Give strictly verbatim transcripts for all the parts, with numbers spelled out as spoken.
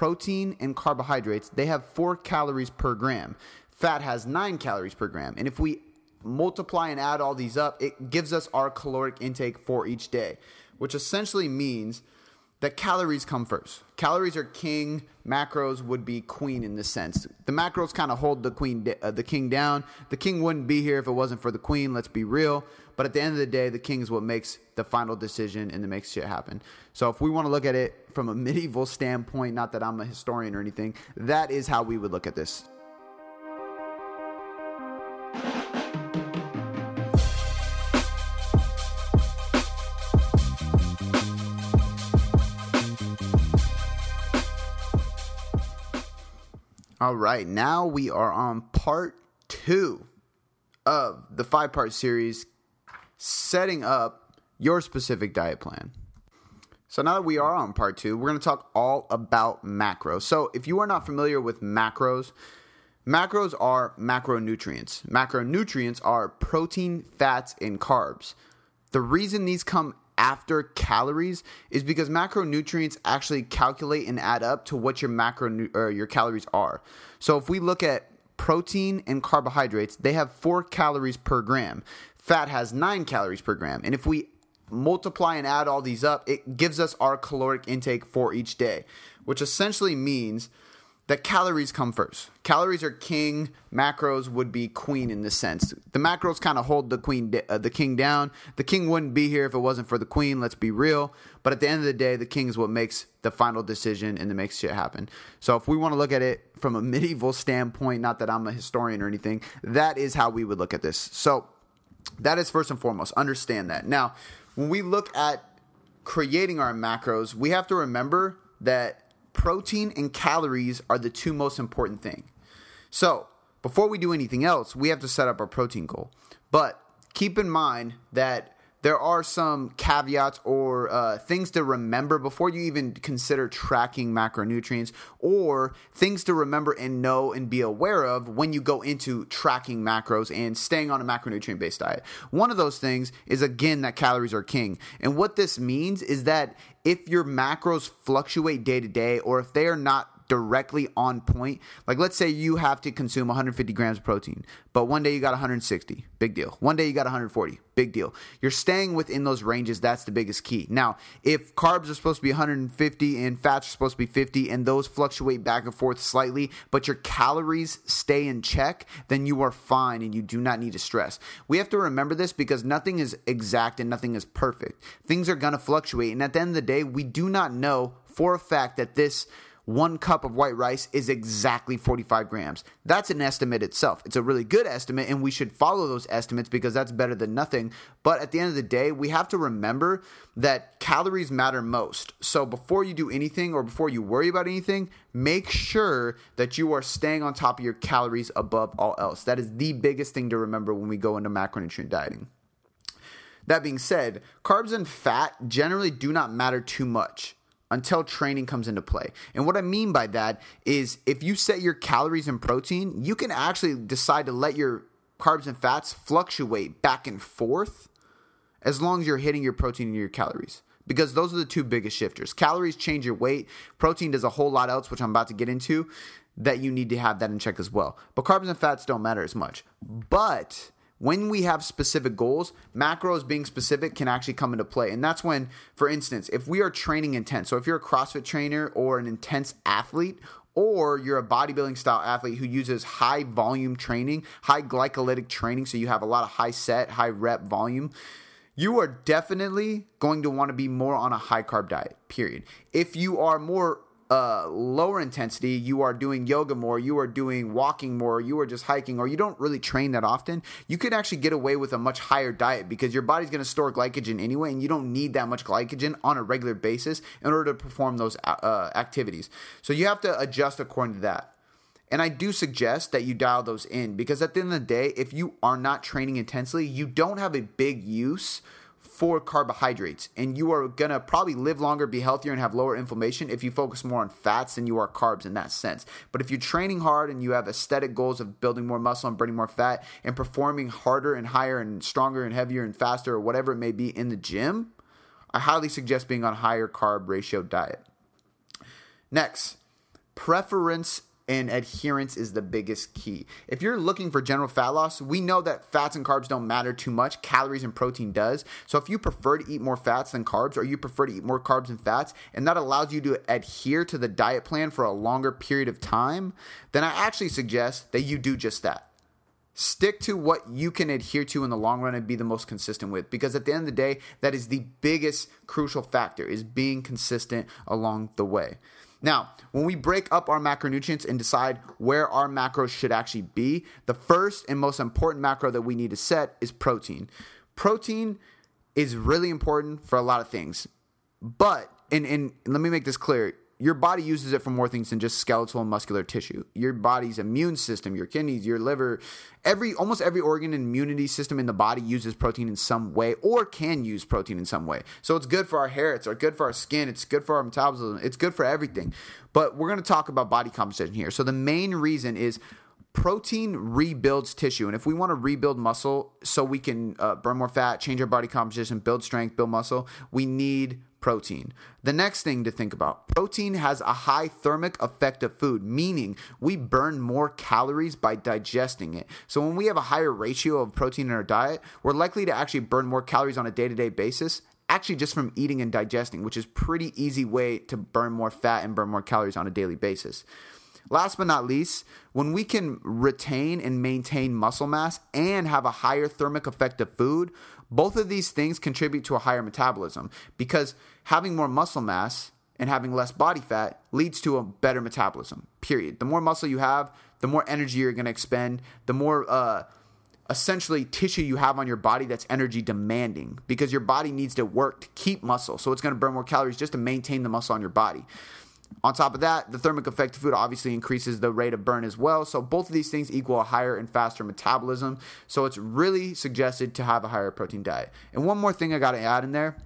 protein and carbohydrates, they have four calories per gram. Fat has nine calories per gram. And if we multiply and add all these up, it gives us our caloric intake for each day, which essentially means that calories come first. Calories are king. Macros would be queen in this sense. The macros kind of hold the queen, uh, the king down. The king wouldn't be here if it wasn't for the queen. Let's be real. But at the end of the day, the king is what makes the final decision and that makes shit happen. So if we want to look at it from a medieval standpoint, not that I'm a historian or anything, that is how we would look at this. All right, now we are on part two of the five-part series, setting up your specific diet plan. So now that we are on part two, we're going to talk all about macros. So if you are not familiar with macros, macros are macronutrients. Macronutrients are protein, fats, and carbs. The reason these come after calories is because macronutrients actually calculate and add up to what your macro or your calories are. So if we look at protein and carbohydrates, they have four calories per gram. Fat has nine calories per gram. And if we multiply and add all these up, it gives us our caloric intake for each day, which essentially means that calories come first. Calories are king. Macros would be queen in this sense. The macros kind of hold the queen, uh, the king down. The king wouldn't be here if it wasn't for the queen. Let's be real. But at the end of the day, the king is what makes the final decision and that makes shit happen. So if we want to look at it from a medieval standpoint, not that I'm a historian or anything, that is how we would look at this. So that is first and foremost. Understand that. Now, when we look at creating our macros, we have to remember that protein and calories are the two most important things. So before we do anything else, we have to set up our protein goal. But keep in mind that there are some caveats or uh, things to remember before you even consider tracking macronutrients, or things to remember and know and be aware of when you go into tracking macros and staying on a macronutrient-based diet. One of those things is, again, that calories are king. And what this means is that if your macros fluctuate day to day, or if they are not directly on point, like let's say you have to consume one hundred fifty grams of protein, but one day you got one hundred sixty, big deal. One day you got one hundred forty, big deal. You're staying within those ranges. That's the biggest key. Now, if carbs are supposed to be one hundred fifty and fats are supposed to be fifty, and those fluctuate back and forth slightly, but your calories stay in check, then you are fine and you do not need to stress. We have to remember this because nothing is exact and nothing is perfect. Things are going to fluctuate, and at the end of the day, we do not know for a fact that this one cup of white rice is exactly forty-five grams. That's an estimate itself. It's a really good estimate, and we should follow those estimates because that's better than nothing. But at the end of the day, we have to remember that calories matter most. So before you do anything or before you worry about anything, make sure that you are staying on top of your calories above all else. That is the biggest thing to remember when we go into macronutrient dieting. That being said, carbs and fat generally do not matter too much until training comes into play. And what I mean by that is, if you set your calories and protein, you can actually decide to let your carbs and fats fluctuate back and forth as long as you're hitting your protein and your calories, because those are the two biggest shifters. Calories change your weight. Protein does a whole lot else, which I'm about to get into, that you need to have that in check as well. But carbs and fats don't matter as much. But when we have specific goals, macros being specific can actually come into play. And that's when, for instance, if we are training intense, so if you're a CrossFit trainer or an intense athlete, or you're a bodybuilding style athlete who uses high volume training, high glycolytic training, so you have a lot of high set, high rep volume, you are definitely going to want to be more on a high carb diet, period. If you are more Uh, lower intensity, you are doing yoga more, you are doing walking more, you are just hiking, or you don't really train that often, you can actually get away with a much higher diet because your body's going to store glycogen anyway, and you don't need that much glycogen on a regular basis in order to perform those uh, activities. So you have to adjust according to that. And I do suggest that you dial those in, because at the end of the day, if you are not training intensely, you don't have a big use for carbohydrates, and you are going to probably live longer, be healthier, and have lower inflammation if you focus more on fats than you are carbs in that sense. But if you're training hard and you have aesthetic goals of building more muscle and burning more fat and performing harder and higher and stronger and heavier and faster or whatever it may be in the gym, I highly suggest being on a higher carb ratio diet. Next, preference and adherence is the biggest key. If you're looking for general fat loss, we know that fats and carbs don't matter too much. Calories and protein does. So if you prefer to eat more fats than carbs, or you prefer to eat more carbs than fats, and that allows you to adhere to the diet plan for a longer period of time, then I actually suggest that you do just that. Stick to what you can adhere to in the long run and be the most consistent with, because at the end of the day, that is the biggest crucial factor, is being consistent along the way. Now, when we break up our macronutrients and decide where our macros should actually be, the first and most important macro that we need to set is protein. Protein is really important for a lot of things, but, and, and let me make this clear, your body uses it for more things than just skeletal and muscular tissue. Your body's immune system, your kidneys, your liver, every almost every organ and immunity system in the body uses protein in some way, or can use protein in some way. So it's good for our hair, it's good for our skin, it's good for our metabolism, it's good for everything. But we're going to talk about body composition here. So the main reason is protein rebuilds tissue, and if we want to rebuild muscle so we can uh, burn more fat, change our body composition, build strength, build muscle, we need protein. The next thing to think about, protein has a high thermic effect of food, meaning we burn more calories by digesting it. So when we have a higher ratio of protein in our diet, we're likely to actually burn more calories on a day-to-day basis, actually just from eating and digesting, which is pretty easy way to burn more fat and burn more calories on a daily basis. Last but not least, when we can retain and maintain muscle mass and have a higher thermic effect of food, both of these things contribute to a higher metabolism, because having more muscle mass and having less body fat leads to a better metabolism, period. The more muscle you have, the more energy you're going to expend, the more uh, essentially tissue you have on your body that's energy demanding, because your body needs to work to keep muscle. So it's going to burn more calories just to maintain the muscle on your body. On top of that, the thermic effect of food obviously increases the rate of burn as well. So both of these things equal a higher and faster metabolism. So it's really suggested to have a higher protein diet. And one more thing I got to add in there.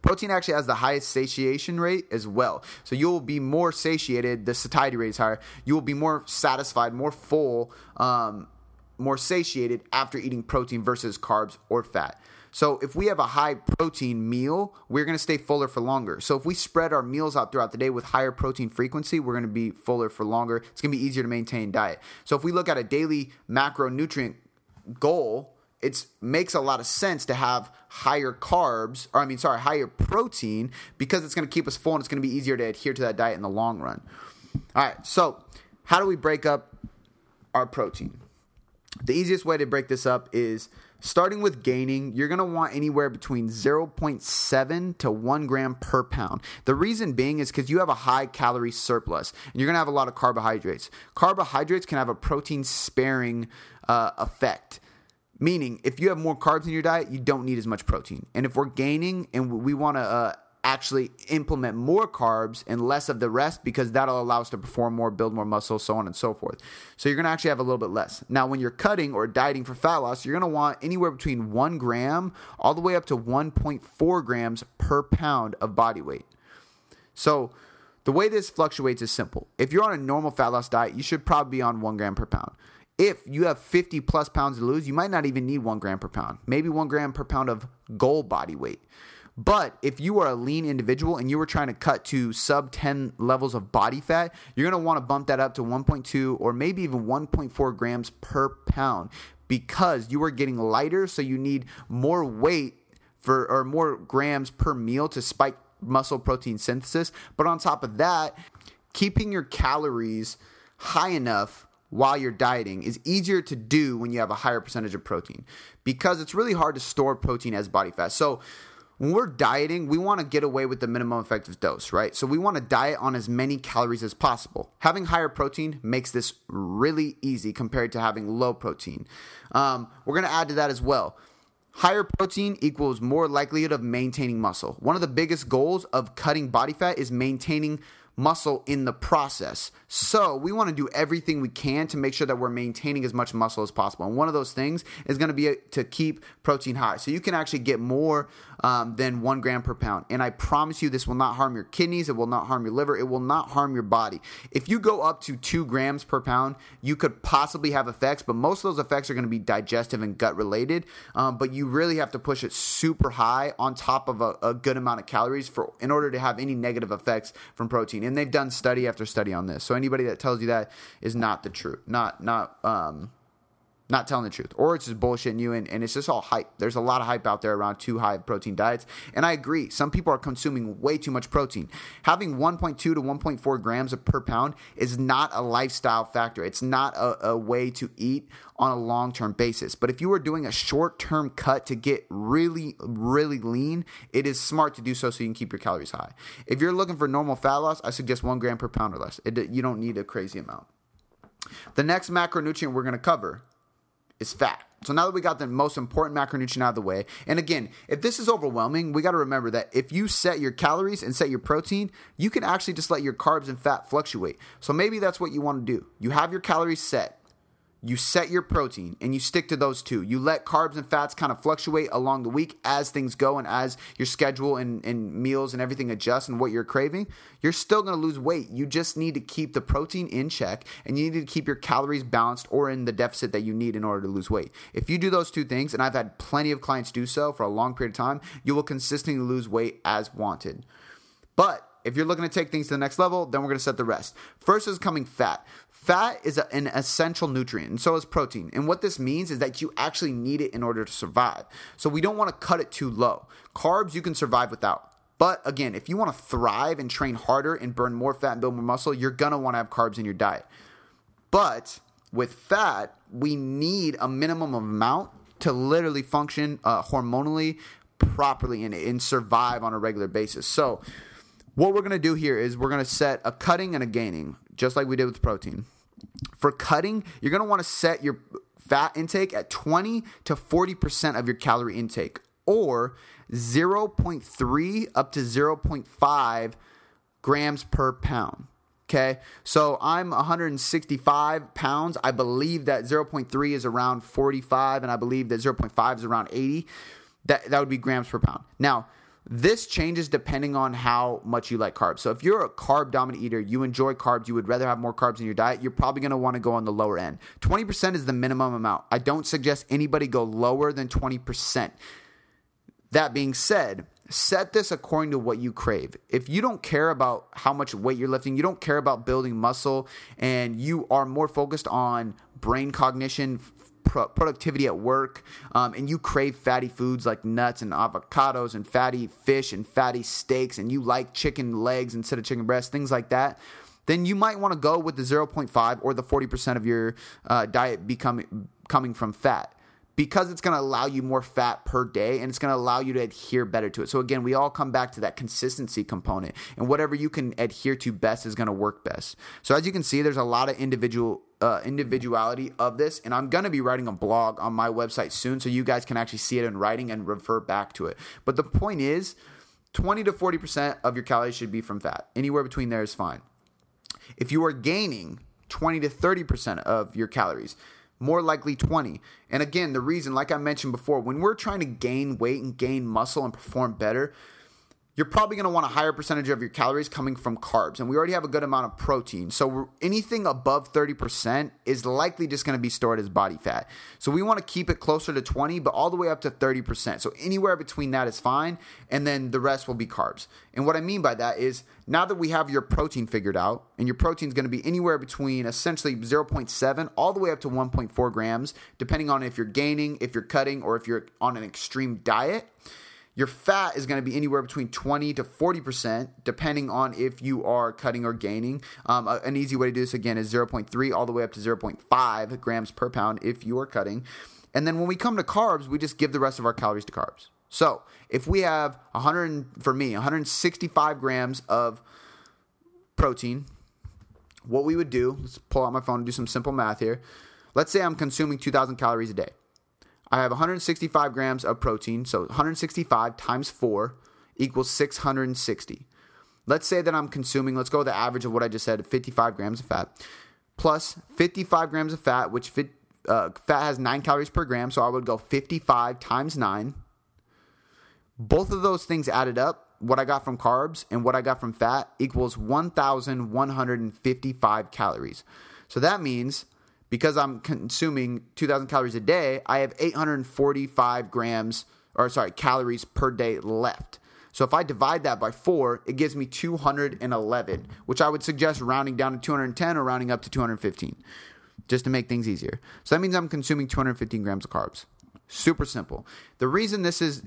Protein actually has the highest satiation rate as well. So you'll be more satiated. The satiety rate is higher. You will be more satisfied, more full, um, more satiated after eating protein versus carbs or fat. So if we have a high protein meal, we're going to stay fuller for longer. So if we spread our meals out throughout the day with higher protein frequency, we're going to be fuller for longer. It's going to be easier to maintain diet. So if we look at a daily macronutrient goal, it makes a lot of sense to have higher carbs, or I mean, sorry, higher protein, because it's going to keep us full and it's going to be easier to adhere to that diet in the long run. All right, so how do we break up our protein? The easiest way to break this up is starting with gaining. You're going to want anywhere between zero point seven to one gram per pound. The reason being is because you have a high calorie surplus and you're going to have a lot of carbohydrates. Carbohydrates can have a protein sparing uh, effect. Meaning, if you have more carbs in your diet, you don't need as much protein. And if we're gaining and we want to uh, actually implement more carbs and less of the rest, because that'll allow us to perform more, build more muscle, so on and so forth. So you're going to actually have a little bit less. Now, when you're cutting or dieting for fat loss, you're going to want anywhere between one gram all the way up to one point four grams per pound of body weight. So the way this fluctuates is simple. If you're on a normal fat loss diet, you should probably be on one gram per pound. If you have fifty plus pounds to lose, you might not even need one gram per pound, maybe one gram per pound of goal body weight. But if you are a lean individual and you were trying to cut to sub ten levels of body fat, you're going to want to bump that up to one point two or maybe even one point four grams per pound, because you are getting lighter. So you need more weight for, or more grams per meal to spike muscle protein synthesis. But on top of that, keeping your calories high enough while you're dieting is easier to do when you have a higher percentage of protein, because it's really hard to store protein as body fat. So when we're dieting, we want to get away with the minimum effective dose, right? So we want to diet on as many calories as possible. Having higher protein makes this really easy compared to having low protein. Um, we're going to add to that as well. Higher protein equals more likelihood of maintaining muscle. One of the biggest goals of cutting body fat is maintaining muscle in the process. So we want to do everything we can to make sure that we're maintaining as much muscle as possible. And one of those things is going to be to keep protein high. So you can actually get more um, than one gram per pound. And I promise you, this will not harm your kidneys. It will not harm your liver. It will not harm your body. If you go up to two grams per pound, you could possibly have effects, but most of those effects are going to be digestive and gut related. Um, but you really have to push it super high on top of a, a good amount of calories for in order to have any negative effects from protein amazing. And they've done study after study on this. So anybody that tells you that is not the truth, not, not, um, not telling the truth, or it's just bullshitting you. And, and it's just all hype. There's a lot of hype out there around too high of protein diets. And I agree. Some people are consuming way too much protein. Having one point two to one point four grams per pound is not a lifestyle factor. It's not a, a way to eat on a long-term basis. But if you are doing a short-term cut to get really, really lean, it is smart to do so so you can keep your calories high. If you're looking for normal fat loss, I suggest one gram per pound or less. It, you don't need a crazy amount. The next macronutrient we're going to cover is fat. So now that we got the most important macronutrient out of the way, and again, if this is overwhelming, we got to remember that if you set your calories and set your protein, you can actually just let your carbs and fat fluctuate. So maybe that's what you want to do. You have your calories set, you set your protein, and you stick to those two. You let carbs and fats kind of fluctuate along the week as things go and as your schedule and, and meals and everything adjust and what you're craving. You're still going to lose weight. You just need to keep the protein in check, and you need to keep your calories balanced or in the deficit that you need in order to lose weight. If you do those two things, and I've had plenty of clients do so for a long period of time, you will consistently lose weight as wanted. But if you're looking to take things to the next level, then we're going to set the rest. First is coming fat. Fat is an essential nutrient, and so is protein. And what this means is that you actually need it in order to survive. So we don't want to cut it too low. Carbs you can survive without. But again, if you want to thrive and train harder and burn more fat and build more muscle, you're going to want to have carbs in your diet. But with fat, we need a minimum amount to literally function uh, hormonally properly and, and survive on a regular basis. So what we're going to do here is we're going to set a cutting and a gaining, just like we did with protein. For cutting, you're going to want to set your fat intake at twenty to forty percent of your calorie intake, or zero point three up to zero point five grams per pound. Okay, so I'm one hundred sixty-five pounds. I believe that zero point three is around forty-five, and I believe that zero point five is around eighty. That, that would be grams per pound. Now, this changes depending on how much you like carbs. So if you're a carb-dominant eater, you enjoy carbs, you would rather have more carbs in your diet, you're probably going to want to go on the lower end. twenty percent is the minimum amount. I don't suggest anybody go lower than twenty percent. That being said, set this according to what you crave. If you don't care about how much weight you're lifting, you don't care about building muscle, and you are more focused on brain cognition, productivity at work, um, and you crave fatty foods like nuts and avocados and fatty fish and fatty steaks, and you like chicken legs instead of chicken breasts, things like that, then you might want to go with the zero point five or the forty percent of your uh, diet becoming coming from fat, because it's going to allow you more fat per day, and it's going to allow you to adhere better to it. So again, we all come back to that consistency component, and whatever you can adhere to best is going to work best. So as you can see, there's a lot of individual Uh, individuality of this, and I'm going to be writing a blog on my website soon so you guys can actually see it in writing and refer back to it. But the point is, twenty to forty percent of your calories should be from fat. Anywhere between there is fine. If you are gaining twenty to thirty percent of your calories, more likely twenty. And again, the reason, like I mentioned before, when we're trying to gain weight and gain muscle and perform better, you're probably going to want a higher percentage of your calories coming from carbs, and we already have a good amount of protein. So anything above thirty percent is likely just going to be stored as body fat. So we want to keep it closer to twenty, but all the way up to thirty percent. So anywhere between that is fine, and then the rest will be carbs. And what I mean by that is, now that we have your protein figured out, and your protein is going to be anywhere between essentially zero point seven all the way up to one point four grams, depending on if you're gaining, if you're cutting, or if you're on an extreme diet. Your fat is going to be anywhere between twenty to forty percent, depending on if you are cutting or gaining. Um, an easy way to do this, again, is zero point three all the way up to zero point five grams per pound if you are cutting. And then when we come to carbs, we just give the rest of our calories to carbs. So if we have one hundred, for me, one hundred sixty-five grams of protein, what we would do, let's pull out my phone and do some simple math here. Let's say I'm consuming two thousand calories a day. I have one hundred sixty-five grams of protein, so one hundred sixty-five times four equals six hundred sixty. Let's say that I'm consuming, let's go with the average of what I just said, fifty-five grams of fat, plus fifty-five grams of fat, which fit, uh, fat has nine calories per gram, so I would go fifty-five times nine. Both of those things added up, what I got from carbs and what I got from fat equals one thousand one hundred fifty-five calories. So that means, because I'm consuming two thousand calories a day, I have eight hundred forty-five grams, or sorry, calories per day left. So if I divide that by four, it gives me two hundred eleven, which I would suggest rounding down to two hundred ten or rounding up to two hundred fifteen, just to make things easier. So that means I'm consuming two hundred fifteen grams of carbs. Super simple. The reason this is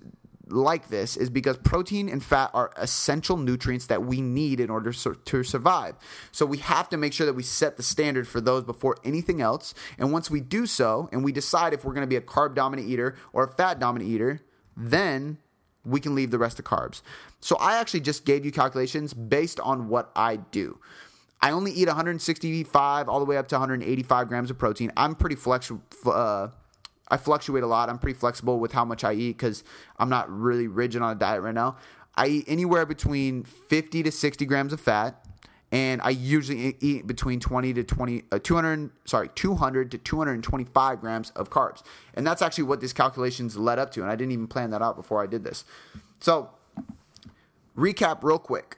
like this is because protein and fat are essential nutrients that we need in order to survive. So we have to make sure that we set the standard for those before anything else. And once we do so, and we decide if we're going to be a carb-dominant eater or a fat-dominant eater, then we can leave the rest of carbs. So I actually just gave you calculations based on what I do. I only eat one hundred sixty-five all the way up to one hundred eighty-five grams of protein. I'm pretty flexible. Uh, I fluctuate a lot. I'm pretty flexible with how much I eat because I'm not really rigid on a diet right now. I eat anywhere between fifty to sixty grams of fat, and I usually eat between twenty to twenty, uh, two hundred, sorry, two hundred to two hundred twenty-five grams of carbs. And that's actually what these calculations led up to, and I didn't even plan that out before I did this. So, recap real quick.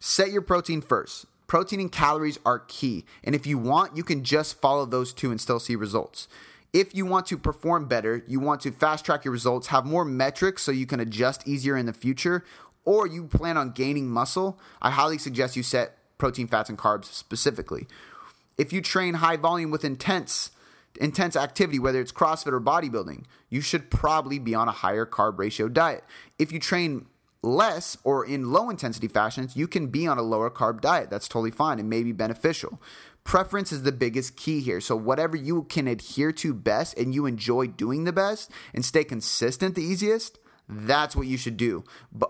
Set your protein first. Protein and calories are key, and if you want, you can just follow those two and still see results. If you want to perform better, you want to fast track your results, have more metrics so you can adjust easier in the future, or you plan on gaining muscle, I highly suggest you set protein, fats, and carbs specifically. If you train high volume with intense intense activity, whether it's CrossFit or bodybuilding, you should probably be on a higher carb ratio diet. If you train less or in low intensity fashions, you can be on a lower carb diet. That's totally fine and may be beneficial. Preference is the biggest key here. So whatever you can adhere to best and you enjoy doing the best and stay consistent the easiest, that's what you should do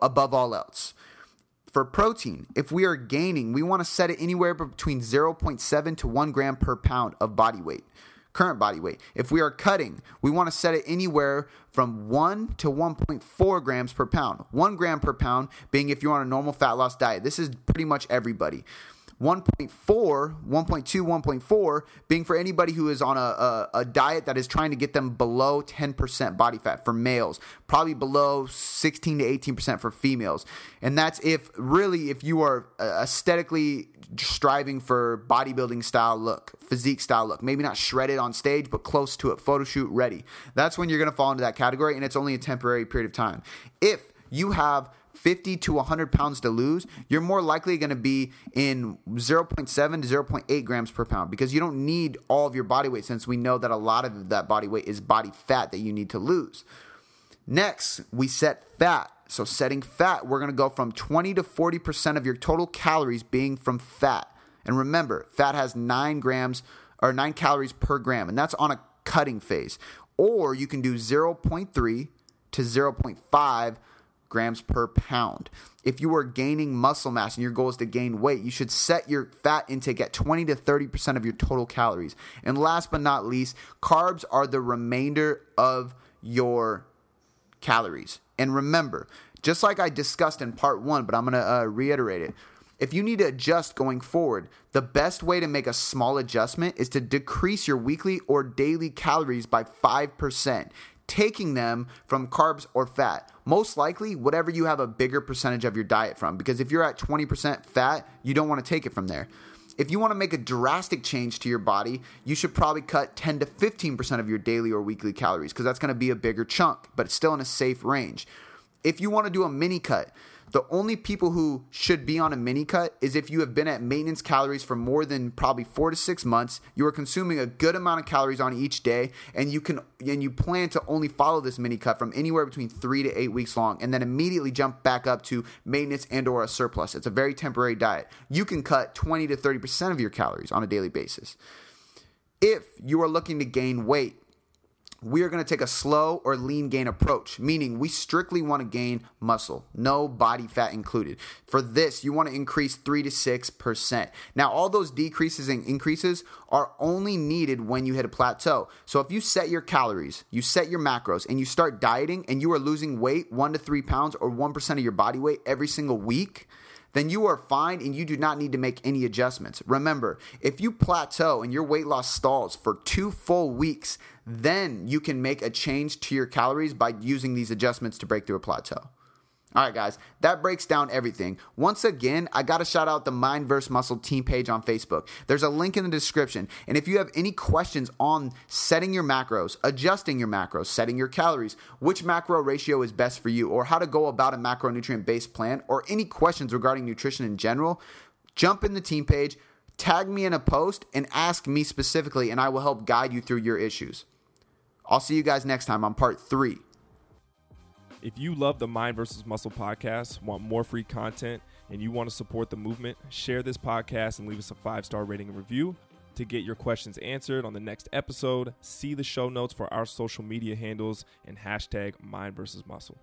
above all else. For protein, if we are gaining, we want to set it anywhere between zero point seven to one gram per pound of body weight, current body weight. If we are cutting, we want to set it anywhere from one to one point four grams per pound. One gram per pound being if you're on a normal fat loss diet. This is pretty much everybody. one point four, one point two, one point four being for anybody who is on a, a, a diet that is trying to get them below ten percent body fat for males, probably below sixteen to eighteen percent for females. And that's if really if you are aesthetically striving for bodybuilding style look, physique style look, maybe not shredded on stage, but close to it, photo shoot ready. That's when you're going to fall into that category, and it's only a temporary period of time. If you have fifty to one hundred pounds to lose, you're more likely going to be in zero point seven to zero point eight grams per pound because you don't need all of your body weight since we know that a lot of that body weight is body fat that you need to lose. Next, we set fat. So setting fat, we're going to go from twenty to forty percent of your total calories being from fat. And remember, fat has nine grams or nine calories per gram, and that's on a cutting phase. Or you can do zero point three to zero point five grams per pound. If you are gaining muscle mass and your goal is to gain weight, you should set your fat intake at twenty to thirty percent of your total calories. And last but not least, carbs are the remainder of your calories. And remember, just like I discussed in part one, but I'm going to uh, reiterate it. If you need to adjust going forward, the best way to make a small adjustment is to decrease your weekly or daily calories by five percent. Taking them from carbs or fat, most likely whatever you have a bigger percentage of your diet from, because if you're at twenty percent fat, you don't want to take it from there. If you want to make a drastic change to your body, you should probably cut ten to fifteen percent of your daily or weekly calories because that's going to be a bigger chunk, but it's still in a safe range. If you want to do a mini cut, the only people who should be on a mini cut is if you have been at maintenance calories for more than probably four to six months, you are consuming a good amount of calories on each day, and you can and you plan to only follow this mini cut from anywhere between three to eight weeks long, and then immediately jump back up to maintenance and or a surplus. It's a very temporary diet. You can cut twenty to thirty percent of your calories on a daily basis. If you are looking to gain weight, we are going to take a slow or lean gain approach, meaning we strictly want to gain muscle, no body fat included. For this, you want to increase three to six percent. Now, all those decreases and increases are only needed when you hit a plateau. So if you set your calories, you set your macros, and you start dieting and you are losing weight, one to three pounds or one percent of your body weight every single week, then you are fine and you do not need to make any adjustments. Remember, if you plateau and your weight loss stalls for two full weeks, then you can make a change to your calories by using these adjustments to break through a plateau. All right, guys, that breaks down everything. Once again, I got to shout out the Mind versus. Muscle team page on Facebook. There's a link in the description. And if you have any questions on setting your macros, adjusting your macros, setting your calories, which macro ratio is best for you, or how to go about a macronutrient-based plan, or any questions regarding nutrition in general, jump in the team page, tag me in a post, and ask me specifically, and I will help guide you through your issues. I'll see you guys next time on part three. If you love the Mind versus. Muscle podcast, want more free content, and you want to support the movement, share this podcast and leave us a five-star rating and review. To get your questions answered on the next episode, see the show notes for our social media handles and hashtag Mind versus. Muscle.